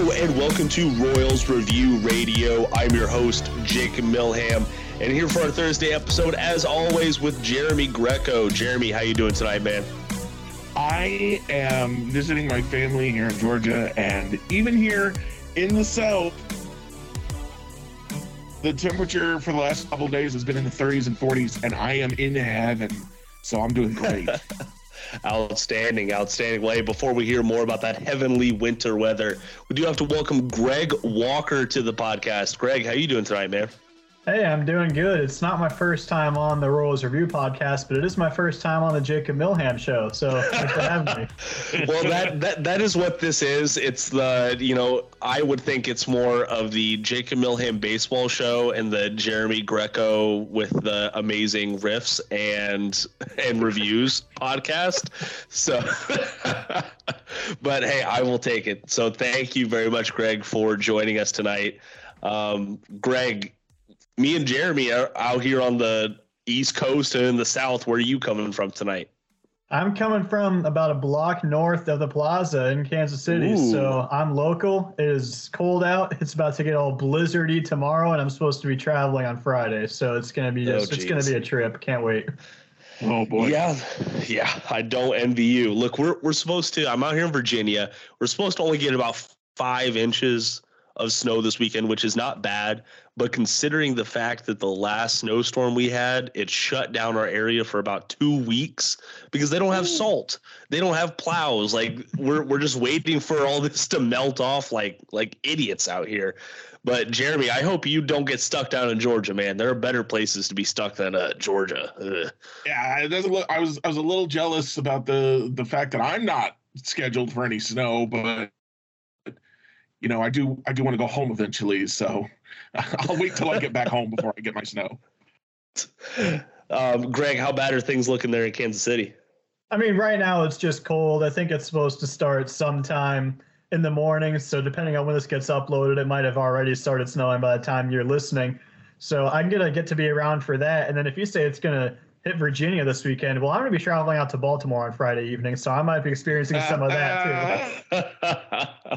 Hello and welcome to Royals Review Radio. I'm your host, Jake Milham, and here for our Thursday episode, as always, with Jeremy Greco. Jeremy, how you doing tonight, man? I am visiting my family here in Georgia, and even here in the South, the temperature for the last couple of days has been in the 30s and 40s, and I am in heaven, so I'm doing great. Outstanding, outstanding. Way. Before we hear more about that heavenly winter weather, we do have to welcome Greg Walker to the podcast. Greg, how you doing tonight, man? Hey, I'm doing good. It's not my first time on the Royals Review podcast, but it is my first time on the Jacob Milham show. So thanks for having me. Well, that is what this is. It's the, you know, I would think it's more of the Jacob Milham baseball show and the Jeremy Greco with the amazing riffs and reviews podcast. So, but hey, I will take it. So thank you very much, Greg, for joining us tonight. Greg, me and Jeremy are out here on the East Coast and in the South. Where are you coming from tonight? I'm coming from about a block north of the plaza in Kansas City. Ooh. So I'm local. It is cold out. It's about to get all blizzardy tomorrow, and I'm supposed to be traveling on Friday. So it's going to be it's going to be a trip. Can't wait. Oh, boy. Yeah, I don't envy you. Look, we're supposed to – I'm out here in Virginia. We're supposed to only get about 5 inches of snow this weekend, which is not bad, but considering the fact that the last snowstorm we had, it shut down our area for about 2 weeks because they don't have salt. They don't have plows. Like we're just waiting for all this to melt off like idiots out here. But Jeremy, I hope you don't get stuck down in Georgia, man. There are better places to be stuck than Georgia. Ugh. Yeah. I was a little jealous about the fact that I'm not scheduled for any snow, but you know, I do want to go home eventually, so I'll wait till I get back home before I get my snow. Greg, how bad are things looking there in Kansas City? I mean, right now it's just cold. I think it's supposed to start sometime in the morning, so depending on when this gets uploaded, it might have already started snowing by the time you're listening. So I'm going to get to be around for that, and then if you say it's going to hit Virginia this weekend, well, I'm going to be traveling out to Baltimore on Friday evening, so I might be experiencing some of that too.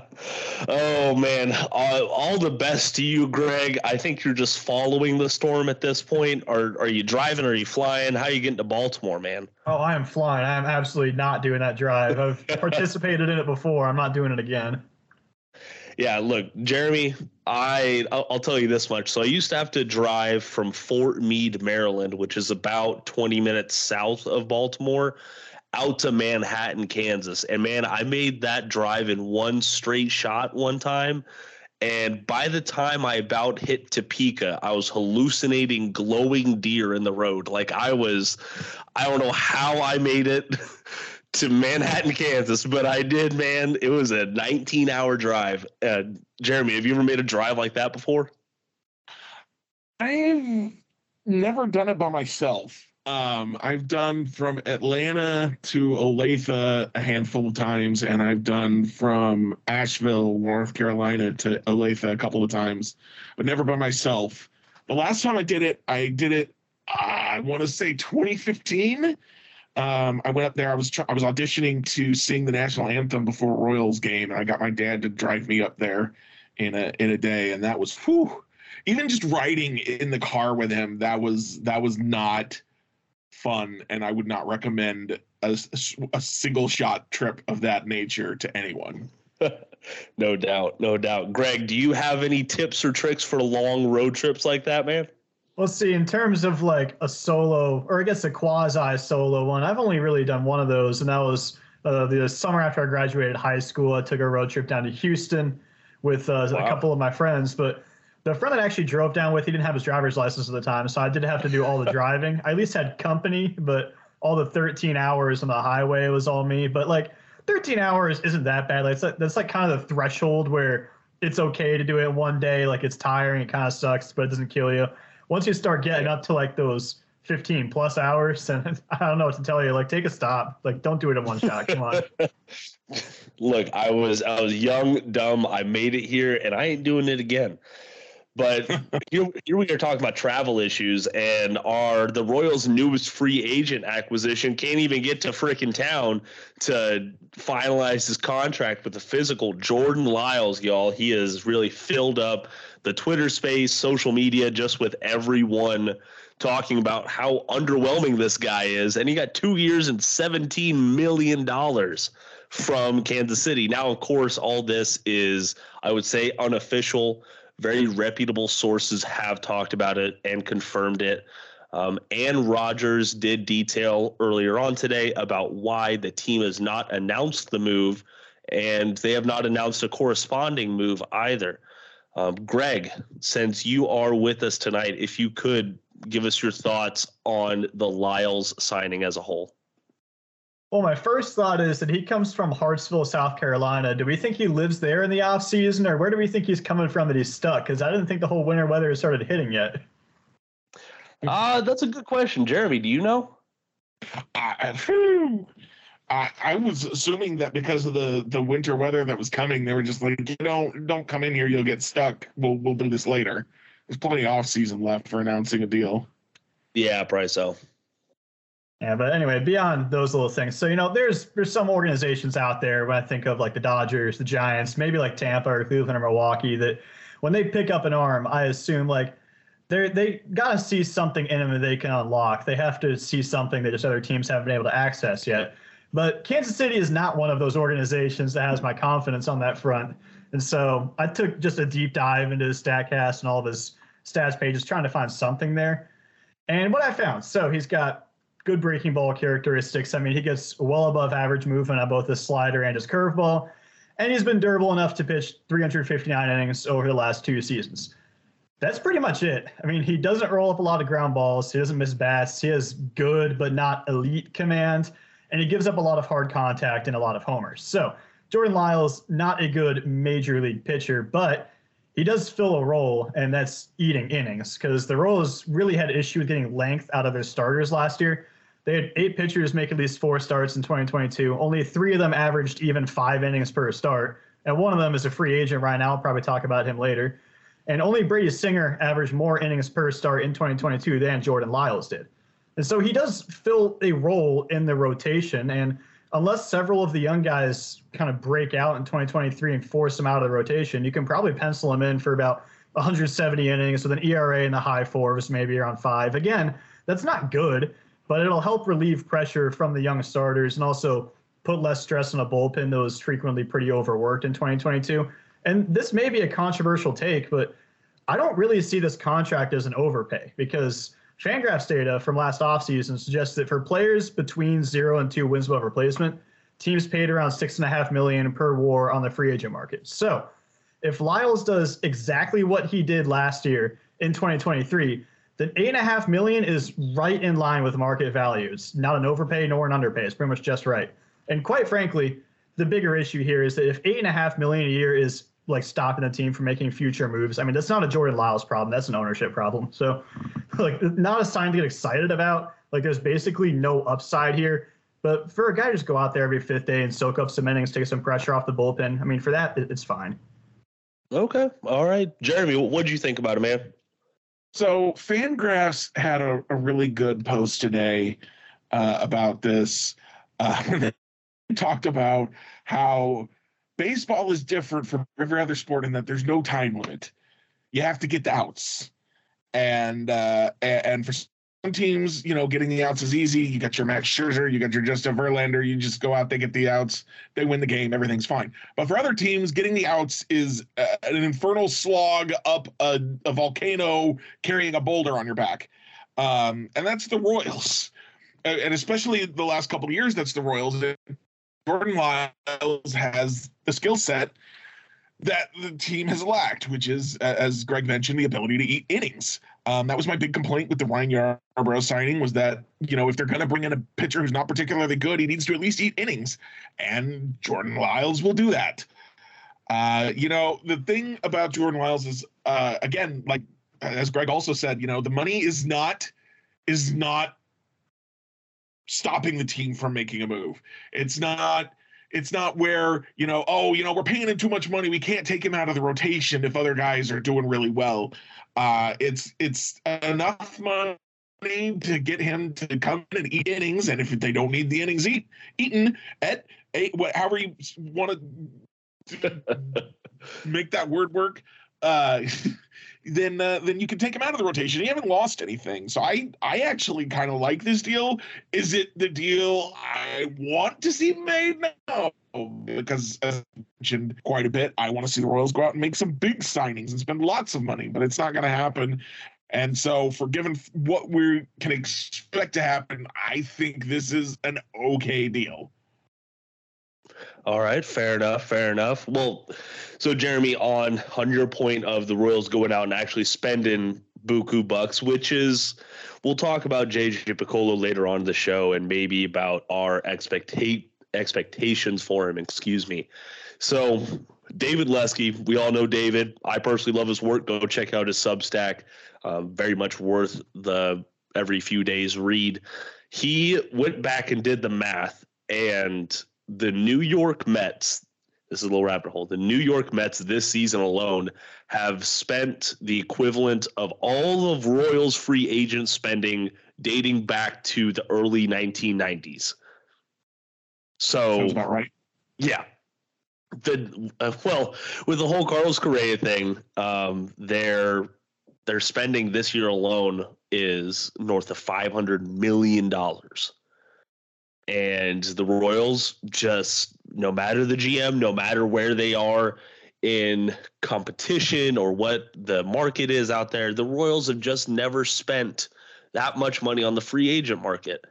Oh man, all the best to you, Greg. I think you're just following the storm at this point. Are you driving? Are you flying? How are you getting to Baltimore, man? Oh, I am flying. I am absolutely not doing that drive. I've participated in it before. I'm not doing it again. Yeah, look, Jeremy, I'll tell you this much. So I used to have to drive from Fort Meade, Maryland, which is about 20 minutes south of Baltimore, out to Manhattan, Kansas. And, man, I made that drive in one straight shot one time. And by the time I about hit Topeka, I was hallucinating glowing deer in the road. Like I don't know how I made it to Manhattan, Kansas, but I did, man. It was a 19-hour drive. Jeremy, have you ever made a drive like that before? I've never done it by myself. I've done from Atlanta to Olathe a handful of times, and I've done from Asheville, North Carolina to Olathe a couple of times, but never by myself. The last time I did it, I want to say 2015. I went up there. I was auditioning to sing the national anthem before a Royals game, and I got my dad to drive me up there in a day, and that was whew. Even just riding in the car with him, that was not fun, and I would not recommend a single shot trip of that nature to anyone. No doubt. Greg, do you have any tips or tricks for long road trips like that, man? Let's see, in terms of like a solo, or I guess a quasi-solo one, I've only really done one of those, and that was the summer after I graduated high school. I took a road trip down to Houston with a couple of my friends, but the friend that I actually drove down with, he didn't have his driver's license at the time, so I did have to do all the driving. I at least had company, but all the 13 hours on the highway was all me. But like 13 hours isn't that bad. Like that's like kind of the threshold where it's okay to do it one day. Like it's tiring, it kind of sucks, but it doesn't kill you. Once you start getting up to like those 15 plus hours, and I don't know what to tell you, like take a stop, like don't do it in one shot. Come on. Look, I was young, dumb. I made it here and I ain't doing it again. But here we are talking about travel issues, and the Royals' newest free agent acquisition can't even get to freaking town to finalize his contract with the physical. Jordan Lyles, y'all, he has really filled up the Twitter space, social media, just with everyone talking about how underwhelming this guy is. And he got 2 years and $17 million from Kansas City. Now, of course, all this is, I would say, unofficial. Very reputable sources have talked about it and confirmed it. Ann Rogers did detail earlier on today about why the team has not announced the move, and they have not announced a corresponding move either. Greg, since you are with us tonight, if you could give us your thoughts on the Lyles signing as a whole. Well, my first thought is that he comes from Hartsville, South Carolina. Do we think he lives there in the offseason, or where do we think he's coming from that he's stuck? Because I didn't think the whole winter weather has started hitting yet. That's a good question. Jeremy, do you know? I was assuming that because of the winter weather that was coming, they were just like, don't come in here. You'll get stuck. We'll do this later. There's plenty of offseason left for announcing a deal. Yeah, probably so. Yeah, but anyway, beyond those little things. So, there's some organizations out there when I think of like the Dodgers, the Giants, maybe like Tampa or Cleveland or Milwaukee, that when they pick up an arm, I assume like they got to see something in them that they can unlock. They have to see something that just other teams haven't been able to access yet. But Kansas City is not one of those organizations that has my confidence on that front. And so I took just a deep dive into Statcast and all of his stats pages trying to find something there. And what I found, so he's got good breaking ball characteristics. I mean, he gets well above average movement on both his slider and his curveball. And he's been durable enough to pitch 359 innings over the last two seasons. That's pretty much it. I mean, he doesn't roll up a lot of ground balls. He doesn't miss bats. He has good but not elite command. And he gives up a lot of hard contact and a lot of homers. So Jordan Lyles, not a good major league pitcher, but he does fill a role, and that's eating innings, because the Royals really had issue with getting length out of their starters last year. They had 8 pitchers make at least 4 starts in 2022. Only 3 of them averaged even 5 innings per start, and one of them is a free agent right now. I'll probably talk about him later. And only Brady Singer averaged more innings per start in 2022 than Jordan Lyles did. And so he does fill a role in the rotation, and unless several of the young guys kind of break out in 2023 and force them out of the rotation, you can probably pencil them in for about 170 innings with an ERA in the high 4s, maybe around 5. Again, that's not good, but it'll help relieve pressure from the young starters and also put less stress on a bullpen that was frequently pretty overworked in 2022. And this may be a controversial take, but I don't really see this contract as an overpay, because Fangraph's data from last offseason suggests that for players between 0 and 2 wins above replacement, teams paid around $6.5 million per WAR on the free agent market. So if Lyles does exactly what he did last year in 2023, then $8.5 million is right in line with market values. Not an overpay nor an underpay. It's pretty much just right. And quite frankly, the bigger issue here is that if $8.5 million a year is like stopping the team from making future moves, I mean, that's not a Jordan Lyles problem. That's an ownership problem. So like, not a sign to get excited about. Like, there's basically no upside here, but for a guy to just go out there every 5th day and soak up some innings, take some pressure off the bullpen, I mean, for that, it's fine. Okay. All right. Jeremy, what did you think about it, man? So Fangraphs had a really good post today about this. They talked about how baseball is different from every other sport in that there's no time limit. You have to get the outs. And for some teams, getting the outs is easy. You got your Max Scherzer, you got your Justin Verlander. You just go out, they get the outs, they win the game, everything's fine. But for other teams, getting the outs is an infernal slog up a volcano carrying a boulder on your back. And that's the Royals. And especially the last couple of years, that's the Royals. Jordan Lyles has the skill set that the team has lacked, which is, as Greg mentioned, the ability to eat innings. That was my big complaint with the Ryan Yarbrough signing, was that, if they're going to bring in a pitcher who's not particularly good, he needs to at least eat innings. And Jordan Lyles will do that. The thing about Jordan Lyles is, again, like, as Greg also said, the money is not stopping the team from making a move. It's not It's not where, you know, oh, you know, we're paying him too much money, we can't take him out of the rotation if other guys are doing really well. It's enough money to get him to come in and eat innings, and if they don't need the innings eaten at eight, however you want to make that word work, then you can take him out of the rotation. You haven't lost anything. So I actually kind of like this deal. Is it the deal I want to see made now? Because as I mentioned quite a bit, I want to see the Royals go out and make some big signings and spend lots of money, but it's not going to happen. And so for given what we can expect to happen, I think this is an okay deal. All right, fair enough. Well, so Jeremy, on your point of the Royals going out and actually spending buku bucks, which is, we'll talk about JJ Piccolo later on the show and maybe about our expectations for him, excuse me. So David Lesky, we all know David. I personally love his work. Go check out his Substack. Very much worth the every few days read. He went back and did the math, and the New York Mets, this is a little rabbit hole, the New York Mets this season alone have spent the equivalent of all of Royals free agent spending dating back to the early 1990s. So, sounds about right. Yeah. Well, with the whole Carlos Correa thing, their spending this year alone is north of $500 million. And the Royals just, no matter the GM, no matter where they are in competition or what the market is out there, the Royals have just never spent that much money on the free agent market.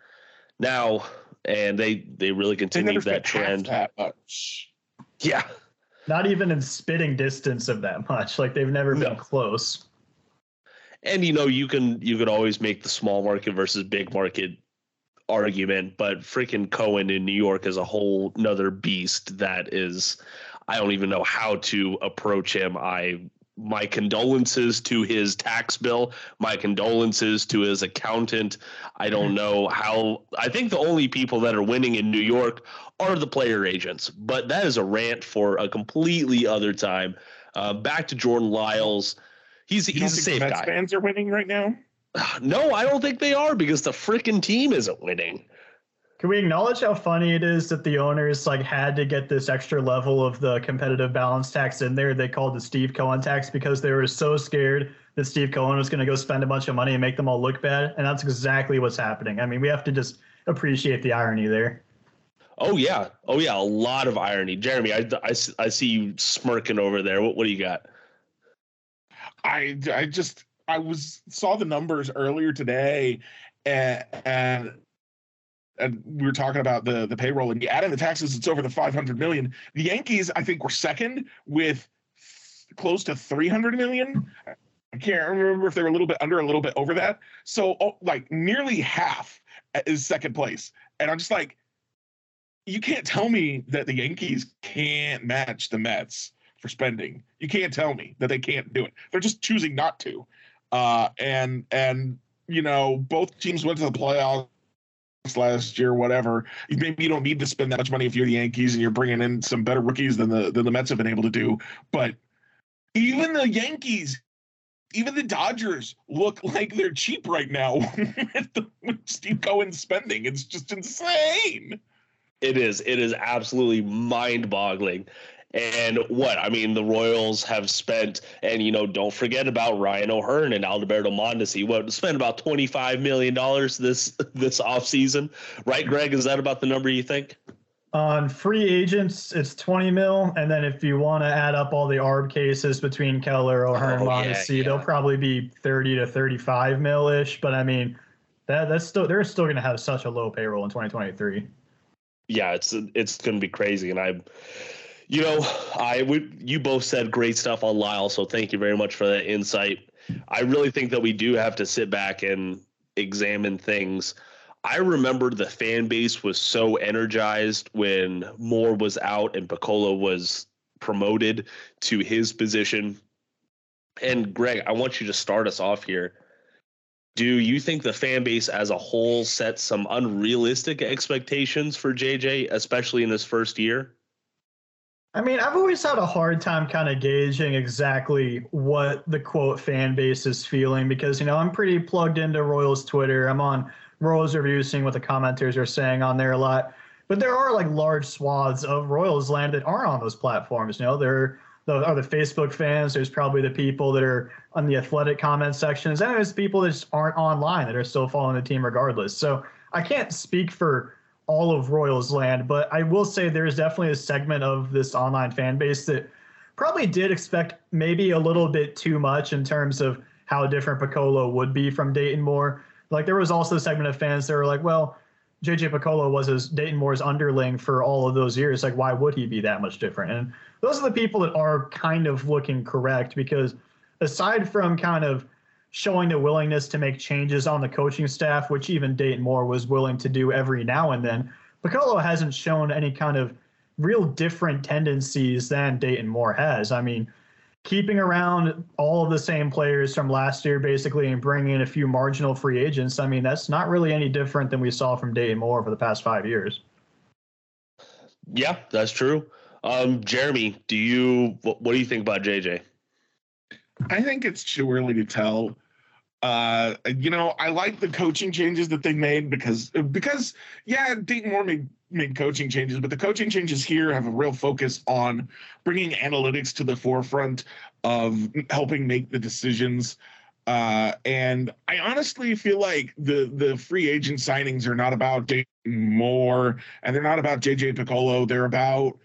Now, and they really continued that trend. That much. Yeah. Not even in spitting distance of that much. Like, they've never been close. And, you know, you can always make the small market versus big market argument, but freaking Cohen in New York is a whole nother beast that is, I don't even know how to approach him. My condolences to his tax bill, my condolences to his accountant. I don't know how. I think the only people that are winning in New York are the player agents, but that is a rant for a completely other time. Back to Jordan Lyles. He's a safe guy. Mets fans are winning right now? No, I don't think they are, because the freaking team isn't winning. Can we acknowledge how funny it is that the owners had to get this extra level of the competitive balance tax in there? They called the Steve Cohen tax because they were so scared that Steve Cohen was going to go spend a bunch of money and make them all look bad. And that's exactly what's happening. I mean, we have to just appreciate the irony there. Oh, yeah. A lot of irony. Jeremy, I see you smirking over there. What do you got? I saw the numbers earlier today and we were talking about the payroll, and you add in the taxes, it's over the $500 million. The Yankees, I think, were second with close to $300 million. I can't remember if they were a little bit under, a little bit over that. So nearly half is second place. And I'm just like, you can't tell me that the Yankees can't match the Mets for spending. You can't tell me that they can't do it. They're just choosing not to. And you know, both teams went to the playoffs last year, whatever. Maybe you don't need to spend that much money if you're the Yankees and you're bringing in some better rookies than the Mets have been able to do. But even the Yankees, even the Dodgers look like they're cheap right now with Steve Cohen's spending. It's just insane. It is absolutely mind-boggling. And the Royals have spent, and, you know, don't forget about Ryan O'Hearn and Alberto Mondesi. Spent about $25 million this offseason. Right, Greg? Is that about the number you think? On free agents, it's $20 million. And then if you want to add up all the ARB cases between Keller, O'Hearn, Mondesi, they'll probably be $30 to $35 million-ish. But, I mean, they're still going to have such a low payroll in 2023. Yeah, it's going to be crazy. And you know, you both said great stuff on Lyles, so thank you very much for that insight. I really think that we do have to sit back and examine things. I remember the fan base was so energized when Moore was out and Piccolo was promoted to his position. And Greg, I want you to start us off here. Do you think the fan base as a whole sets some unrealistic expectations for JJ, especially in this first year? I mean, I've always had a hard time kind of gauging exactly what the quote fan base is feeling because, you know, I'm pretty plugged into Royals Twitter. I'm on Royals Review, seeing what the commenters are saying on there a lot. But there are like large swaths of Royals land that aren't on those platforms. You know, there are the Facebook fans. There's probably the people that are on the athletic comment sections. And there's people that just aren't online that are still following the team regardless. So I can't speak for all of Royals land, but I will say there is definitely a segment of this online fan base that probably did expect maybe a little bit too much in terms of how different Piccolo would be from Dayton Moore. Like there was also a segment of fans that were like, well, JJ Piccolo was Dayton Moore's underling for all of those years. Like, why would he be that much different? And those are the people that are kind of looking correct because aside from kind of showing the willingness to make changes on the coaching staff, which even Dayton Moore was willing to do every now and then, Piccolo hasn't shown any kind of real different tendencies than Dayton Moore has. I mean, keeping around all of the same players from last year, basically, and bringing in a few marginal free agents, I mean, that's not really any different than we saw from Dayton Moore for the past 5 years. Yeah, that's true. Jeremy, what do you think about JJ? I think it's too early to tell. I like the coaching changes that they made because Dayton Moore made coaching changes, but the coaching changes here have a real focus on bringing analytics to the forefront of helping make the decisions. And I honestly feel like the free agent signings are not about Dayton Moore and they're not about JJ Piccolo. They're about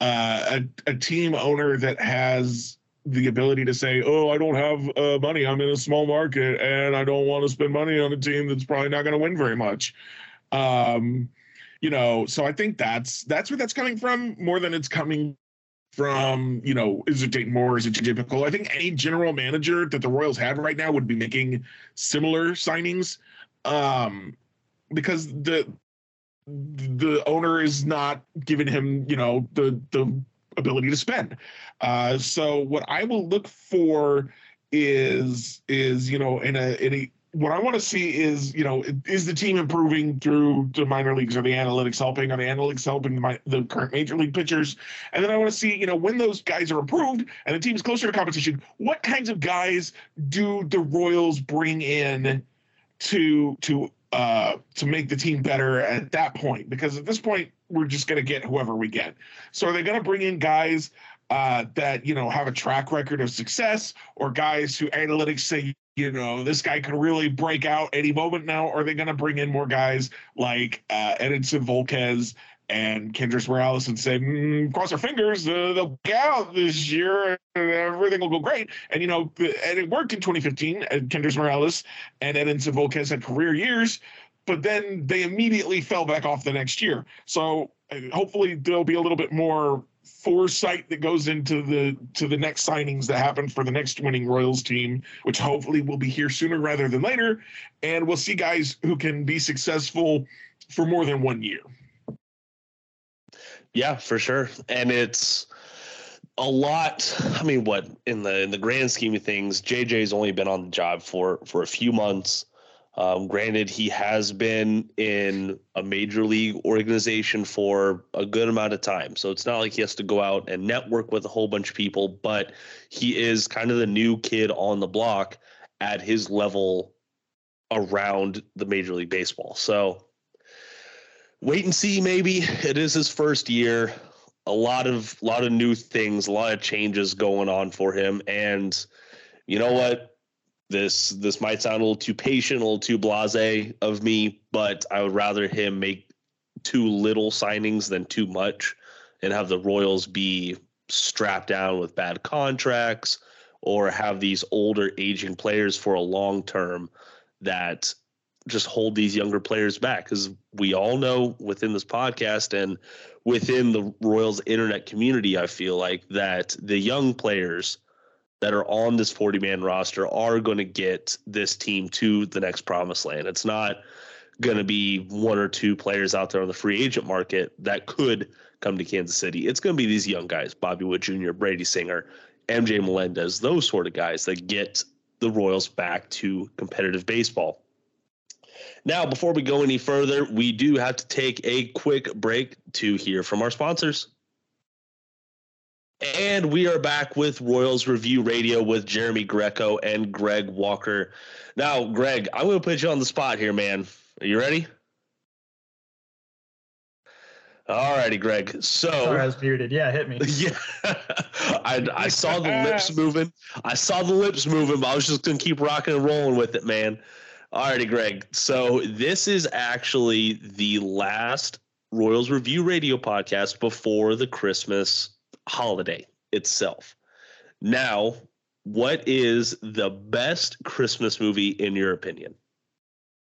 a team owner that has the ability to say, oh, I don't have money. I'm in a small market and I don't want to spend money on a team that's probably not going to win very much. So I think that's where that's coming from more than it's coming from, is it Dayton Moore? Is it JJ Piccolo? I think any general manager that the Royals have right now would be making similar signings because the owner is not giving him, the ability to spend. So what I will look for is what I want to see is the team improving through the minor leagues or the analytics helping the current major league pitchers. And then I want to see, when those guys are improved and the team's closer to competition, what kinds of guys do the Royals bring in to make the team better at that point? Because at this point, we're just going to get whoever we get. So are they going to bring in guys that, have a track record of success or guys who analytics say, this guy could really break out any moment now? Or are they going to bring in more guys like Edinson Volquez and Kendrys Morales and say, cross our fingers, they'll get out this year and everything will go great? And, and it worked in 2015. And Kendrys Morales and Edinson Volquez had career years, but then they immediately fell back off the next year. So hopefully there'll be a little bit more foresight that goes into the next signings that happen for the next winning Royals team, which hopefully will be here sooner rather than later. And we'll see guys who can be successful for more than 1 year. Yeah, for sure. And it's a lot. I mean, in the grand scheme of things, JJ's only been on the job for a few months. Granted, he has been in a major league organization for a good amount of time. So it's not like he has to go out and network with a whole bunch of people, but he is kind of the new kid on the block at his level around the Major League Baseball. So wait and see, maybe. It is his first year. A lot of new things, a lot of changes going on for him. And you know what? This might sound a little too patient, a little too blasé of me, but I would rather him make too little signings than too much and have the Royals be strapped down with bad contracts or have these older aging players for a long term that just hold these younger players back. Because we all know within this podcast and within the Royals internet community, I feel like that the young players that are on this 40-man roster are going to get this team to the next promised land. It's not going to be one or two players out there on the free agent market that could come to Kansas City. It's going to be these young guys, Bobby Wood Jr., Brady Singer, MJ Melendez, those sort of guys that get the Royals back to competitive baseball. Now, before we go any further, we do have to take a quick break to hear from our sponsors. And we are back with Royals Review Radio with Jeremy Greco and Greg Walker. Now, Greg, I'm going to put you on the spot here, man. Are you ready? All righty, Greg. So sorry, I was muted. Yeah, hit me. Yeah, I saw the lips moving. But I was just going to keep rocking and rolling with it, man. All righty, Greg. So this is actually the last Royals Review Radio podcast before the Christmas holiday itself. Now, what is the best Christmas movie in your opinion?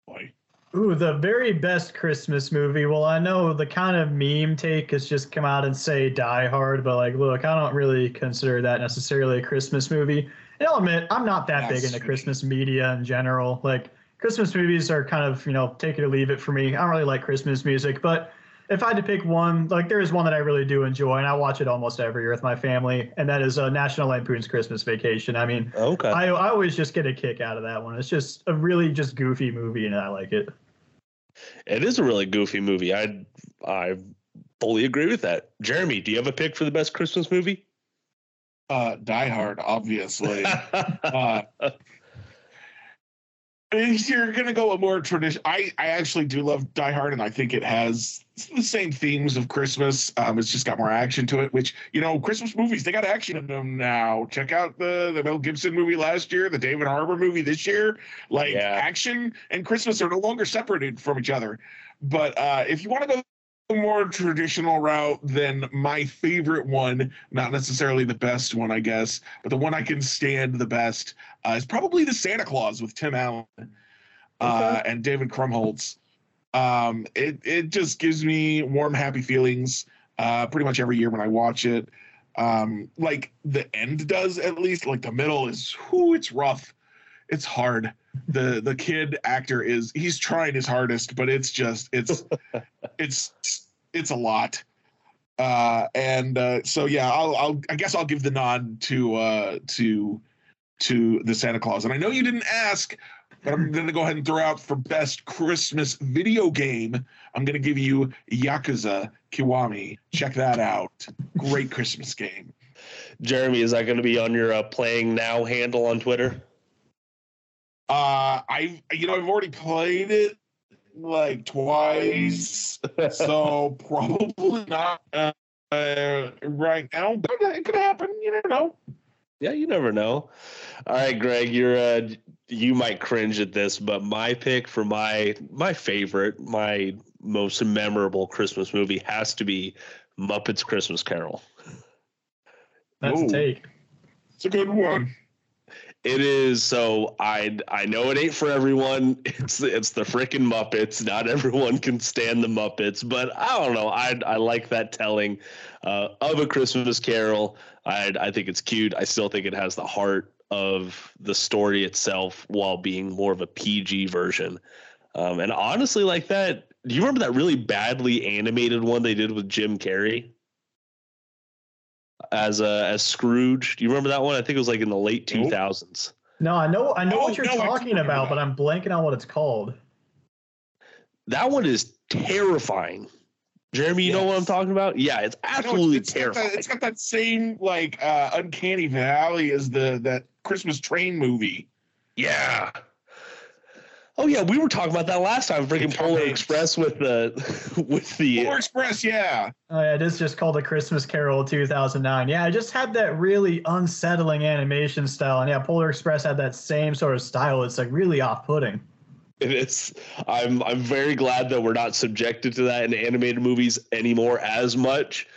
Boy. Ooh, the very best Christmas movie. Well, I know the kind of meme take is just come out and say Die Hard, but like, look, I don't really consider that necessarily a Christmas movie. And I'll admit, I'm not that big into Christmas media in general. Like, Christmas movies are kind of, you know, take it or leave it for me. I don't really like Christmas music, but if I had to pick one, like, there is one that I really do enjoy, and I watch it almost every year with my family, and that is National Lampoon's Christmas Vacation. I mean, okay. I always just get a kick out of that one. It's just a really just goofy movie, and I like it. It is a really goofy movie. I fully agree with that. Jeremy, do you have a pick for the best Christmas movie? Die Hard, obviously. You're going to go with more tradition. I actually do love Die Hard, and I think it has the same themes of Christmas. It's just got more action to it, which, you know, Christmas movies, they got action in them now. Check out the Mel Gibson movie last year, the David Harbour movie this year. Like, action and Christmas are no longer separated from each other. But if you want to go more traditional route, than my favorite one, not necessarily the best one, I guess, but the one I can stand the best is probably The Santa Claus with Tim Allen and David Krumholtz. It just gives me warm, happy feelings pretty much every year when I watch it. Like the end does, at least. Like the middle is, whoo, it's rough. It's hard. The kid actor he's trying his hardest, but it's just, it's a lot. I guess I'll give the nod to the Santa Claus. And I know you didn't ask, but I'm going to go ahead and throw out for best Christmas video game. I'm going to give you Yakuza Kiwami. Check that out. Great Christmas game. Jeremy, is that going to be on your playing now handle on Twitter? I've already played it like twice, so probably not right now, but it could happen. You never know. Yeah, you never know. All right, Greg, you might cringe at this, but my pick for my favorite, my most memorable Christmas movie has to be Muppets Christmas Carol. That's a take. It's a good one. It is. So I know it ain't for everyone. It's the frickin' Muppets. Not everyone can stand the Muppets, but I don't know. I like that telling of A Christmas Carol. I think it's cute. I still think it has the heart of the story itself while being more of a PG version. And honestly, like that, do you remember that really badly animated one they did with Jim Carrey? As Scrooge, do you remember that one? I think it was like in the late 2000s. No, I know what you're talking about, but I'm blanking on what it's called. That one is terrifying. Jeremy, you know what I'm talking about? Yeah, it's absolutely terrifying. It's got that same like uncanny valley as that Christmas train movie. Yeah. Oh yeah, we were talking about that last time. Freaking Polar Express with the Polar Express, yeah. Oh yeah, it is just called A Christmas Carol 2009. Yeah, it just had that really unsettling animation style, and yeah, Polar Express had that same sort of style. It's like really off-putting. It is. I'm very glad that we're not subjected to that in animated movies anymore as much.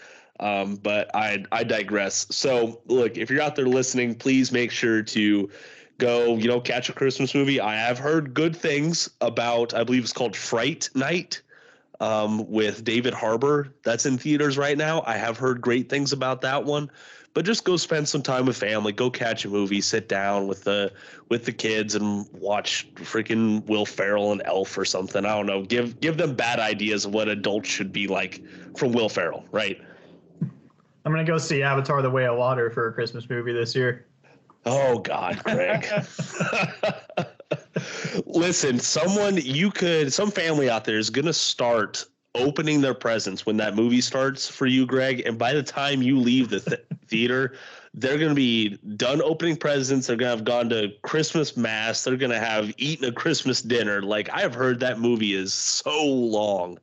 But I digress. So look, if you're out there listening, please make sure to go, you know, catch a Christmas movie. I have heard good things about, I believe it's called Fright Night with David Harbour. That's in theaters right now. I have heard great things about that one, but just go spend some time with family, go catch a movie, sit down with the kids and watch freaking Will Ferrell and Elf or something. I don't know. Give them bad ideas of what adults should be like from Will Ferrell, right? I'm going to go see Avatar: The Way of Water for a Christmas movie this year. Oh, God, Greg. Listen, some family out there is going to start opening their presents when that movie starts for you, Greg. And by the time you leave the theater, they're going to be done opening presents. They're going to have gone to Christmas mass. They're going to have eaten a Christmas dinner. Like, I've heard that movie is so long.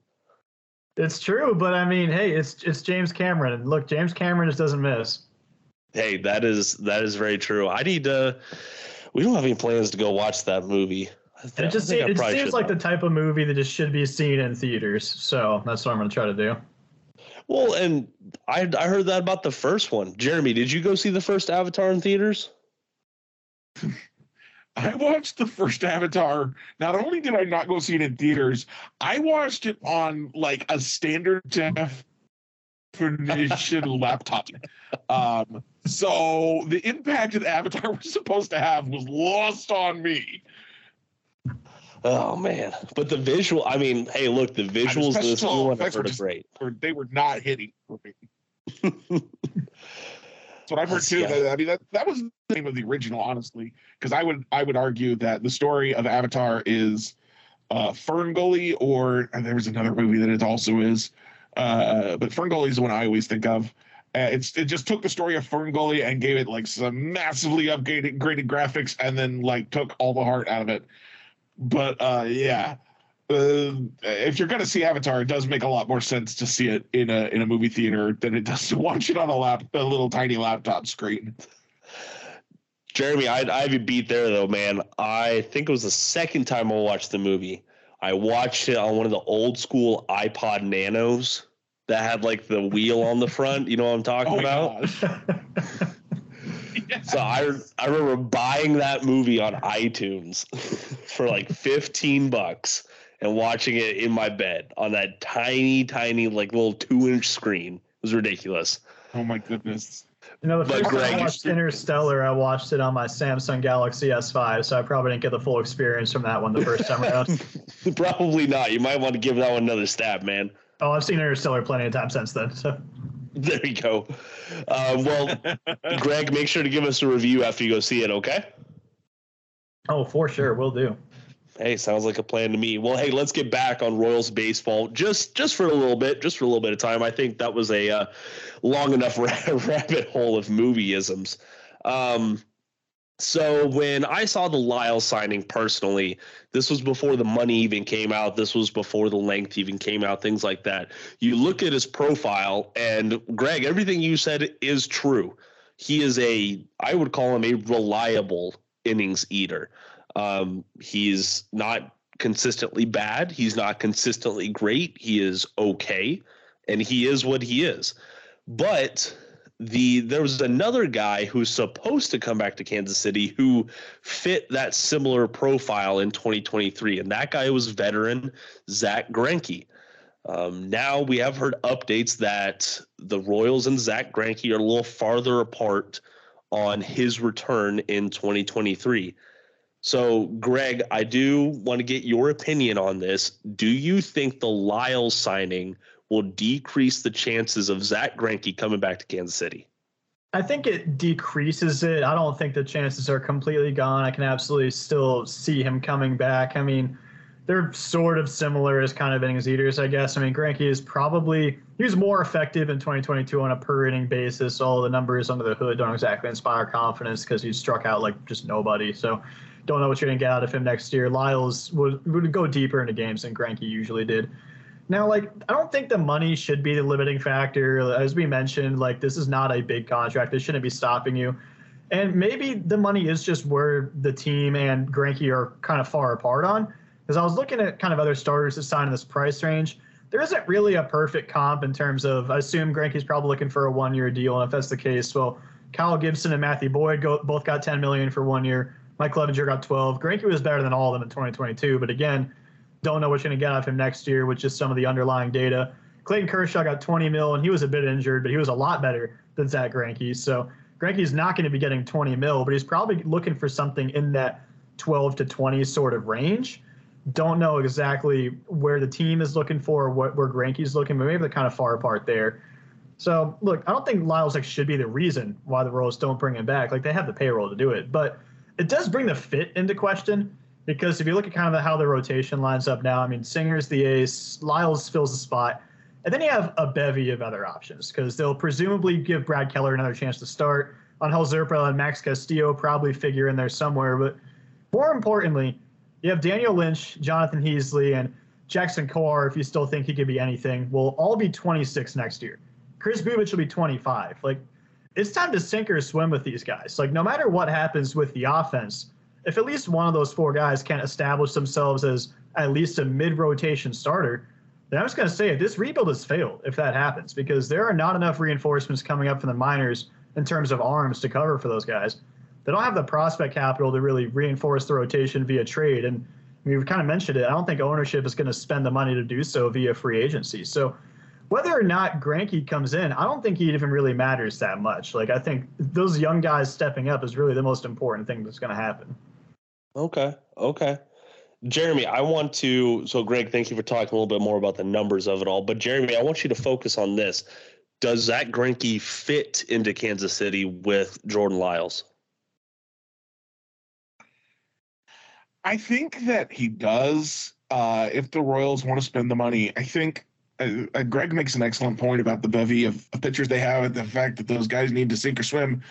It's true, but I mean, hey, it's James Cameron. And look, James Cameron just doesn't miss. Hey, that is very true. We don't have any plans to go watch that movie. It seems like the type of movie that just should be seen in theaters. So that's what I'm going to try to do. Well, and I heard that about the first one. Jeremy, did you go see the first Avatar in theaters? I watched the first Avatar. Not only did I not go see it in theaters, I watched it on like a standard definition laptop. So the impact that Avatar was supposed to have was lost on me. Oh man! But the visual, I mean, hey, look, the visuals of this new one are great. They were not hitting for me. That's what I've heard too. Yeah. I mean, that was the name of the original, honestly, because I would argue that the story of Avatar is Ferngully, or there was another movie that it also is, but Ferngully is the one I always think of. It just took the story of Ferngully and gave it like some massively upgraded graphics, and then like took all the heart out of it. But if you're gonna see Avatar, it does make a lot more sense to see it in a movie theater than it does to watch it on a little tiny laptop screen. Jeremy, I have you beat there though, man. I think it was the second time I watched the movie. I watched it on one of the old school iPod Nanos that had like the wheel on the front. You know what I'm talking about? Yes. So I remember buying that movie on iTunes for like $15 and watching it in my bed on that tiny like little 2-inch screen. It was ridiculous. Oh my goodness! You know, the first time I watched Interstellar, I watched it on my Samsung Galaxy S5, so I probably didn't get the full experience from that one the first time around. Probably not. You might want to give that one another stab, man. Oh, I've seen Interstellar plenty of times since then. So. There you go. Well, Greg, make sure to give us a review after you go see it, okay? Oh, for sure. Will do. Hey, sounds like a plan to me. Well, hey, let's get back on Royals baseball just for a little bit of time. I think that was a long enough rabbit hole of movieisms. So when I saw the Lyles signing personally, this was before the money even came out. This was before the length even came out, things like that. You look at his profile, and Greg, everything you said is true. He is I would call him a reliable innings eater. He's not consistently bad. He's not consistently great. He is okay, and he is what he is. But there was another guy who's supposed to come back to Kansas City who fit that similar profile in 2023, and that guy was veteran Zach Greinke. Now we have heard updates that the Royals and Zach Greinke are a little farther apart on his return in 2023. So, Greg, I do want to get your opinion on this. Do you think the Lyles signing will decrease the chances of Zach Greinke coming back to Kansas City? I think it decreases it. I don't think the chances are completely gone. I can absolutely still see him coming back. I mean, they're sort of similar as kind of innings eaters, I guess. I mean, Greinke is he was more effective in 2022 on a per inning basis. All the numbers under the hood don't exactly inspire confidence because he struck out like just nobody. So don't know what you're going to get out of him next year. Lyles would go deeper into games than Greinke usually did. Now, like, I don't think the money should be the limiting factor. As we mentioned, like, this is not a big contract. This shouldn't be stopping you. And maybe the money is just where the team and Greinke are kind of far apart on. Because I was looking at kind of other starters that sign in this price range. There isn't really a perfect comp in terms of, I assume Greinke's probably looking for a one-year deal. And if that's the case, well, Kyle Gibson and Matthew Boyd both got $10 million for 1 year. Mike Clevenger got 12. Greinke was better than all of them in 2022. But again, don't know what you're going to get out of him next year, which is some of the underlying data. Clayton Kershaw got 20 mil, and he was a bit injured, but he was a lot better than Zach Greinke. So Greinke's not going to be getting 20 mil, but he's probably looking for something in that 12 to 20 sort of range. Don't know exactly where the team is looking for, where Greinke's looking, but maybe they're kind of far apart there. So, look, I don't think Lyles should be the reason why the Royals don't bring him back. Like, they have the payroll to do it. But it does bring the fit into question, because if you look at kind of how the rotation lines up now, I mean, Singer's the ace, Lyles fills the spot, and then you have a bevy of other options, because they'll presumably give Brad Keller another chance to start. Angel Zurpa and Max Castillo probably figure in there somewhere. But more importantly, you have Daniel Lynch, Jonathan Heasley, and Jackson Carr, if you still think he could be anything, will all be 26 next year. Chris Bubich will be 25. Like, it's time to sink or swim with these guys. Like, no matter what happens with the offense, if at least one of those four guys can't establish themselves as at least a mid-rotation starter, then I'm just going to say this rebuild has failed if that happens, because there are not enough reinforcements coming up from the minors in terms of arms to cover for those guys. They don't have the prospect capital to really reinforce the rotation via trade. And we've kind of mentioned it. I don't think ownership is going to spend the money to do so via free agency. So whether or not Greinke comes in, I don't think he even really matters that much. Like, I think those young guys stepping up is really the most important thing that's going to happen. Okay. Jeremy, I want to – so, Greg, thank you for talking a little bit more about the numbers of it all. But, Jeremy, I want you to focus on this. Does Zach Greinke fit into Kansas City with Jordan Lyles? I think that he does if the Royals want to spend the money. I think – Greg makes an excellent point about the bevy of pitchers they have and the fact that those guys need to sink or swim.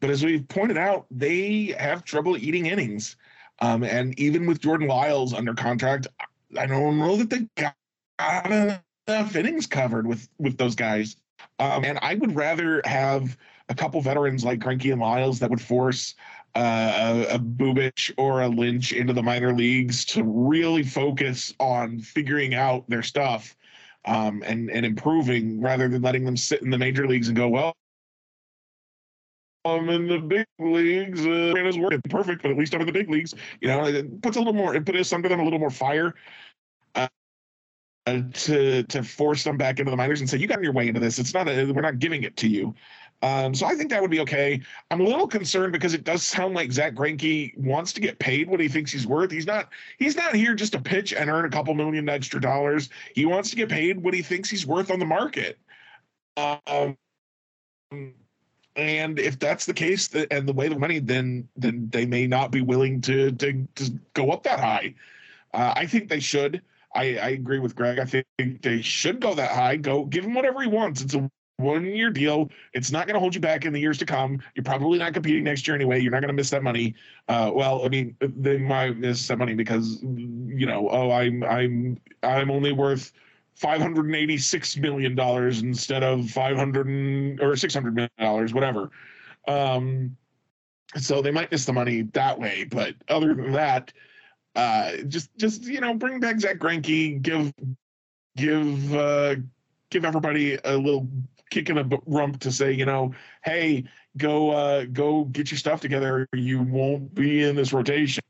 But as we've pointed out, they have trouble eating innings. And even with Jordan Lyles under contract, I don't know that they got enough innings covered with those guys. And I would rather have a couple veterans like Greinke and Lyles that would force a Bubich or a Lynch into the minor leagues to really focus on figuring out their stuff. And improving, rather than letting them sit in the major leagues and go, well, I'm in the big leagues. It was working perfect, but at least I'm in the big leagues. You know, it puts a little more impetus under them, a little more fire to force them back into the minors and say, you got your way into this. It's not we're not giving it to you. So I think that would be okay. I'm a little concerned because it does sound like Zach Greinke wants to get paid what he thinks he's worth. He's not here just to pitch and earn a couple million extra dollars. He wants to get paid what he thinks he's worth on the market. And if that's the case and the way the money, then they may not be willing to go up that high. I think they should. I agree with Greg. I think they should go that high. Go give him whatever he wants. It's a one-year deal. It's not going to hold you back in the years to come. You're probably not competing next year anyway. You're not going to miss that money. Well, I mean, they might miss that money because, you know, I'm only worth $586 million instead of $600 million, whatever. So they might miss the money that way. But other than that, just you know, bring back Zach Greinke, give everybody a little kick in the rump to say, you know, hey, go get your stuff together. You won't be in this rotation.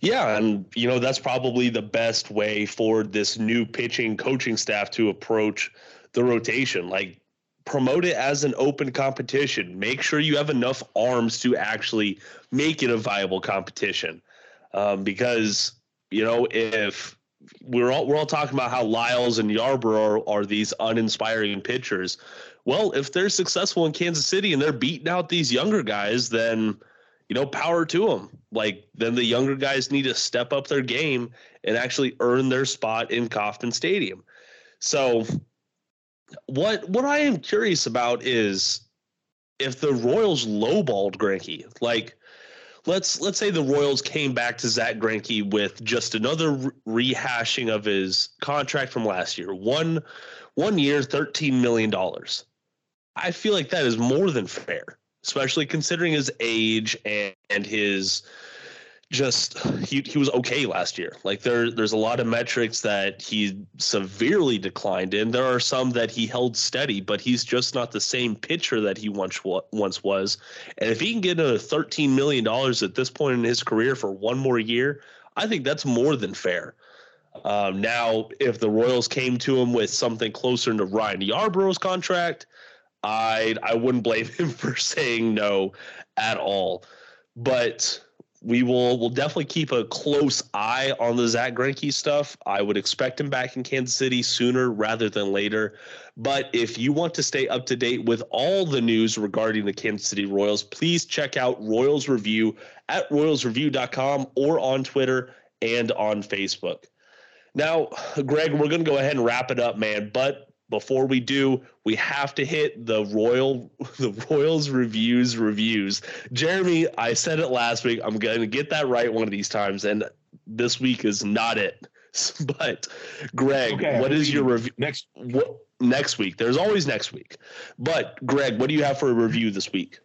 Yeah. And, you know, that's probably the best way for this new pitching coaching staff to approach the rotation. Like, promote it as an open competition. Make sure you have enough arms to actually make it a viable competition. Because, you know, if we're all talking about how Lyles and Yarbrough are these uninspiring pitchers. Well, if they're successful in Kansas City and they're beating out these younger guys, then, you know, power to them. Like, then the younger guys need to step up their game and actually earn their spot in Kauffman Stadium. So what I am curious about is if the Royals lowballed Greinke. Like, Let's say the Royals came back to Zach Greinke with just another rehashing of his contract from last year. One year, $13 million. I feel like that is more than fair, especially considering his age and his just he was okay last year. Like, there's a lot of metrics that he severely declined in. There are some that he held steady, but he's just not the same pitcher that he once was. And if he can get another $13 million at this point in his career for one more year, I think that's more than fair. Now, if the Royals came to him with something closer to Ryan Yarbrough's contract, I wouldn't blame him for saying no at all. But We'll definitely keep a close eye on the Zach Greinke stuff. I would expect him back in Kansas City sooner rather than later. But if you want to stay up to date with all the news regarding the Kansas City Royals, please check out Royals Review at royalsreview.com or on Twitter and on Facebook. Now, Greg, we're going to go ahead and wrap it up, man. But before we do, we have to hit the Royals reviews. Jeremy, I said it last week. I'm going to get that right one of these times, and this week is not it. But, Greg, okay, what is your review next week? There's always next week. But, Greg, what do you have for a review this week?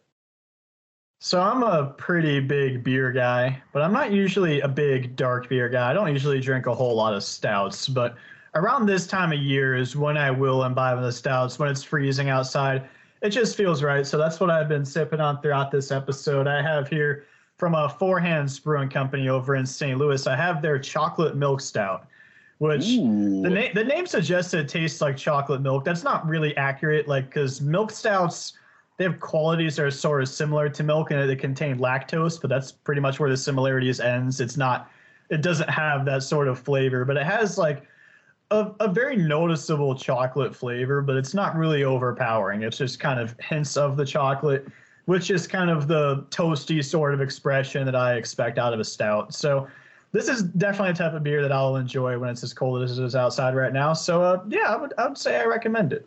So I'm a pretty big beer guy, but I'm not usually a big dark beer guy. I don't usually drink a whole lot of stouts, but around this time of year is when I will imbibe the stouts. When it's freezing outside, it just feels right. So that's what I've been sipping on throughout this episode. I have here from a Four Hands Brewing Company over in St. Louis, I have their chocolate milk stout, which the name suggests it tastes like chocolate milk. That's not really accurate, like, because milk stouts, they have qualities that are sort of similar to milk and they contain lactose, but that's pretty much where the similarities ends. It doesn't have that sort of flavor, but it has like a very noticeable chocolate flavor, but it's not really overpowering. It's just kind of hints of the chocolate, which is kind of the toasty sort of expression that I expect out of a stout. So this is definitely a type of beer that I'll enjoy when it's as cold as it is outside right now. So I would say I recommend it.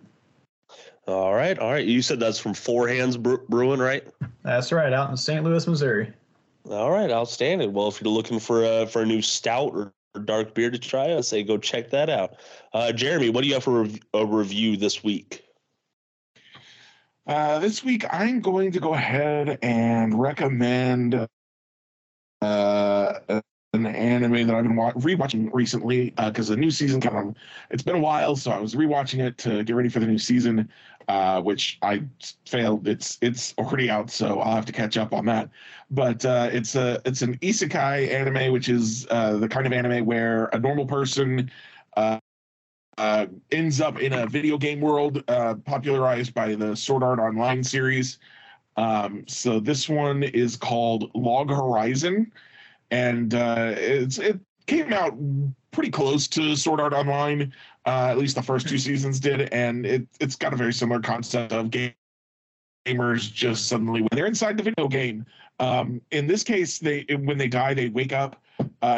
All right. You said that's from Four Hands Brewing, right? That's right, out in St. Louis, Missouri. All right, outstanding. Well, if you're looking for a new stout or dark beer to try, I say go check that out. Jeremy, what do you have for a review this week? This week, I'm going to go ahead and recommend an anime that I've been rewatching recently because the new season came on. It's been a while, so I was rewatching it to get ready for the new season, which I failed. It's already out, so I'll have to catch up on that. But it's an isekai anime, which is the kind of anime where a normal person ends up in a video game world popularized by the Sword Art Online series. So this one is called Log Horizon, and it came out pretty close to Sword Art Online. At least the first two seasons did, and it's got a very similar concept of gamers just suddenly when they're inside the video game. In this case, when they die, they wake up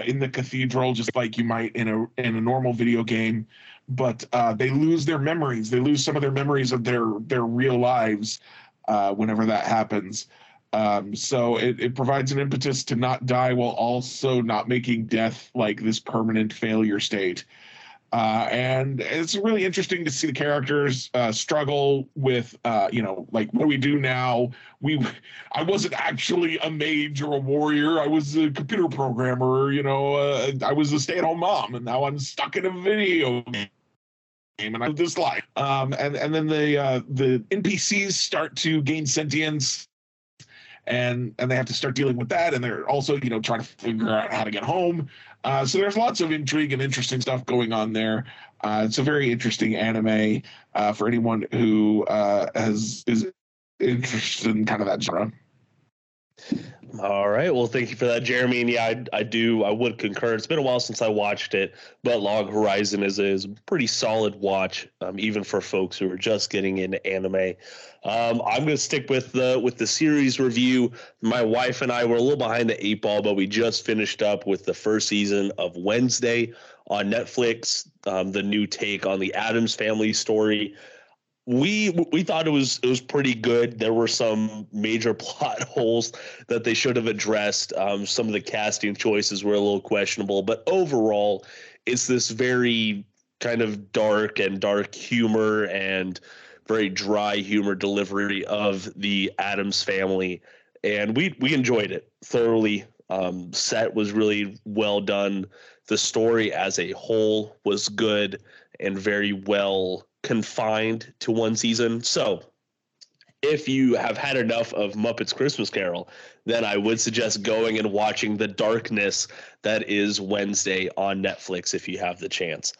in the cathedral just like you might in a normal video game, but they lose their memories. They lose some of their memories of their real lives whenever that happens. So it provides an impetus to not die while also not making death like this permanent failure state. And it's really interesting to see the characters struggle with, like, what do we do now? I wasn't actually a mage or a warrior. I was a computer programmer. I was a stay-at-home mom, and now I'm stuck in a video game. And I live this life. And then the NPCs start to gain sentience. And they have to start dealing with that, and they're also, trying to figure out how to get home. So there's lots of intrigue and interesting stuff going on there. It's a very interesting anime for anyone who is interested in kind of that genre. All right. Well, thank you for that, Jeremy. And yeah, I would concur. It's been a while since I watched it, but Log Horizon is a pretty solid watch, even for folks who are just getting into anime. I'm going to stick with the series review. My wife and I were a little behind the eight ball, but we just finished up with the first season of Wednesday on Netflix, the new take on the Addams Family story. We thought it was pretty good. There were some major plot holes that they should have addressed. Some of the casting choices were a little questionable, but overall, it's this very kind of dark humor and very dry humor delivery of the Addams Family, and we enjoyed it thoroughly. Set was really well done. The story as a whole was good and very well confined to one season. So if you have had enough of Muppets Christmas Carol, then I would suggest going and watching the darkness that is Wednesday on Netflix if you have the chance.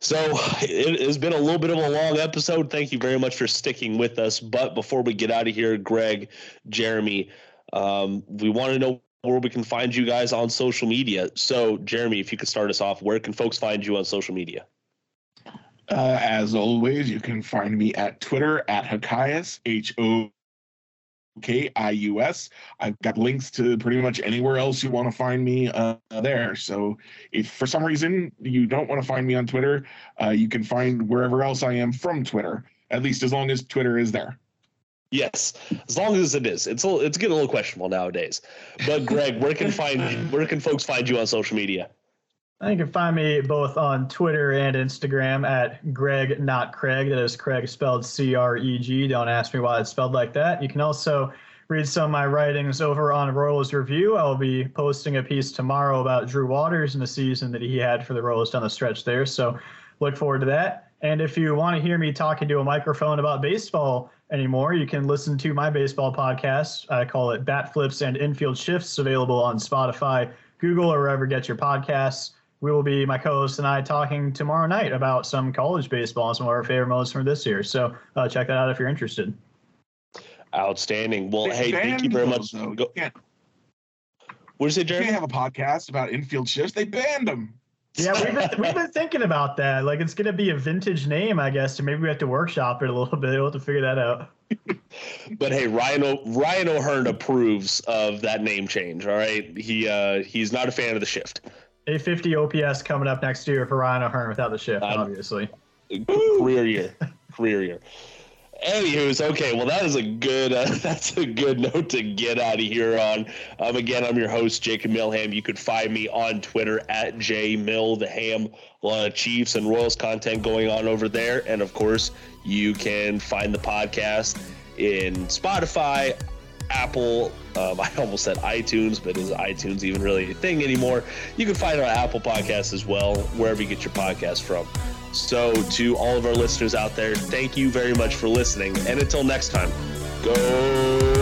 So it has been a little bit of a long episode. Thank you very much for sticking with us. But before we get out of here, Greg, Jeremy, we want to know where we can find you guys on social media. So, Jeremy, if you could start us off, where can folks find you on social media? As always, you can find me at Twitter at Hokius, H-O-K-I-U-S. I've got links to pretty much anywhere else you want to find me there. So if for some reason you don't want to find me on Twitter, you can find wherever else I am from Twitter, at least as long as Twitter is there. Yes, as long as it is. It's getting a little questionable nowadays. But Greg, where can folks find you on social media? You can find me both on Twitter and Instagram at Greg, not Craig. That is Craig spelled C-R-E-G. Don't ask me why it's spelled like that. You can also read some of my writings over on Royals Review. I'll be posting a piece tomorrow about Drew Waters and the season that he had for the Royals down the stretch there. So look forward to that. And if you want to hear me talking to a microphone about baseball anymore, you can listen to my baseball podcast. I call it Bat Flips and Infield Shifts, available on Spotify, Google, or wherever you get your podcasts. We will be, my co-host and I, talking tomorrow night about some college baseball and some of our favorite moments from this year. So check that out if you're interested. Outstanding. Well, hey, thank you very much. What did you say, Jeremy? You can't have a podcast about infield shifts. They banned them. Yeah, we've been thinking about that. Like, it's going to be a vintage name, I guess, so maybe we have to workshop it a little bit. We'll have to figure that out. But hey, Ryan O'Hearn approves of that name change, all right? He's not a fan of the shift. 850 OPS coming up next year for Ryan O'Hearn without the shift, obviously. Career year. Anywho's okay. Well, that is a good note to get out of here on. Again, I'm your host, Jake Milham. You could find me on Twitter at JMill, the ham. A lot of Chiefs and Royals content going on over there, and of course, you can find the podcast in Spotify, Apple. I almost said iTunes, but is iTunes even really a thing anymore? You can find it on Apple Podcasts as well, wherever you get your podcast from. So to all of our listeners out there, thank you very much for listening. And until next time, go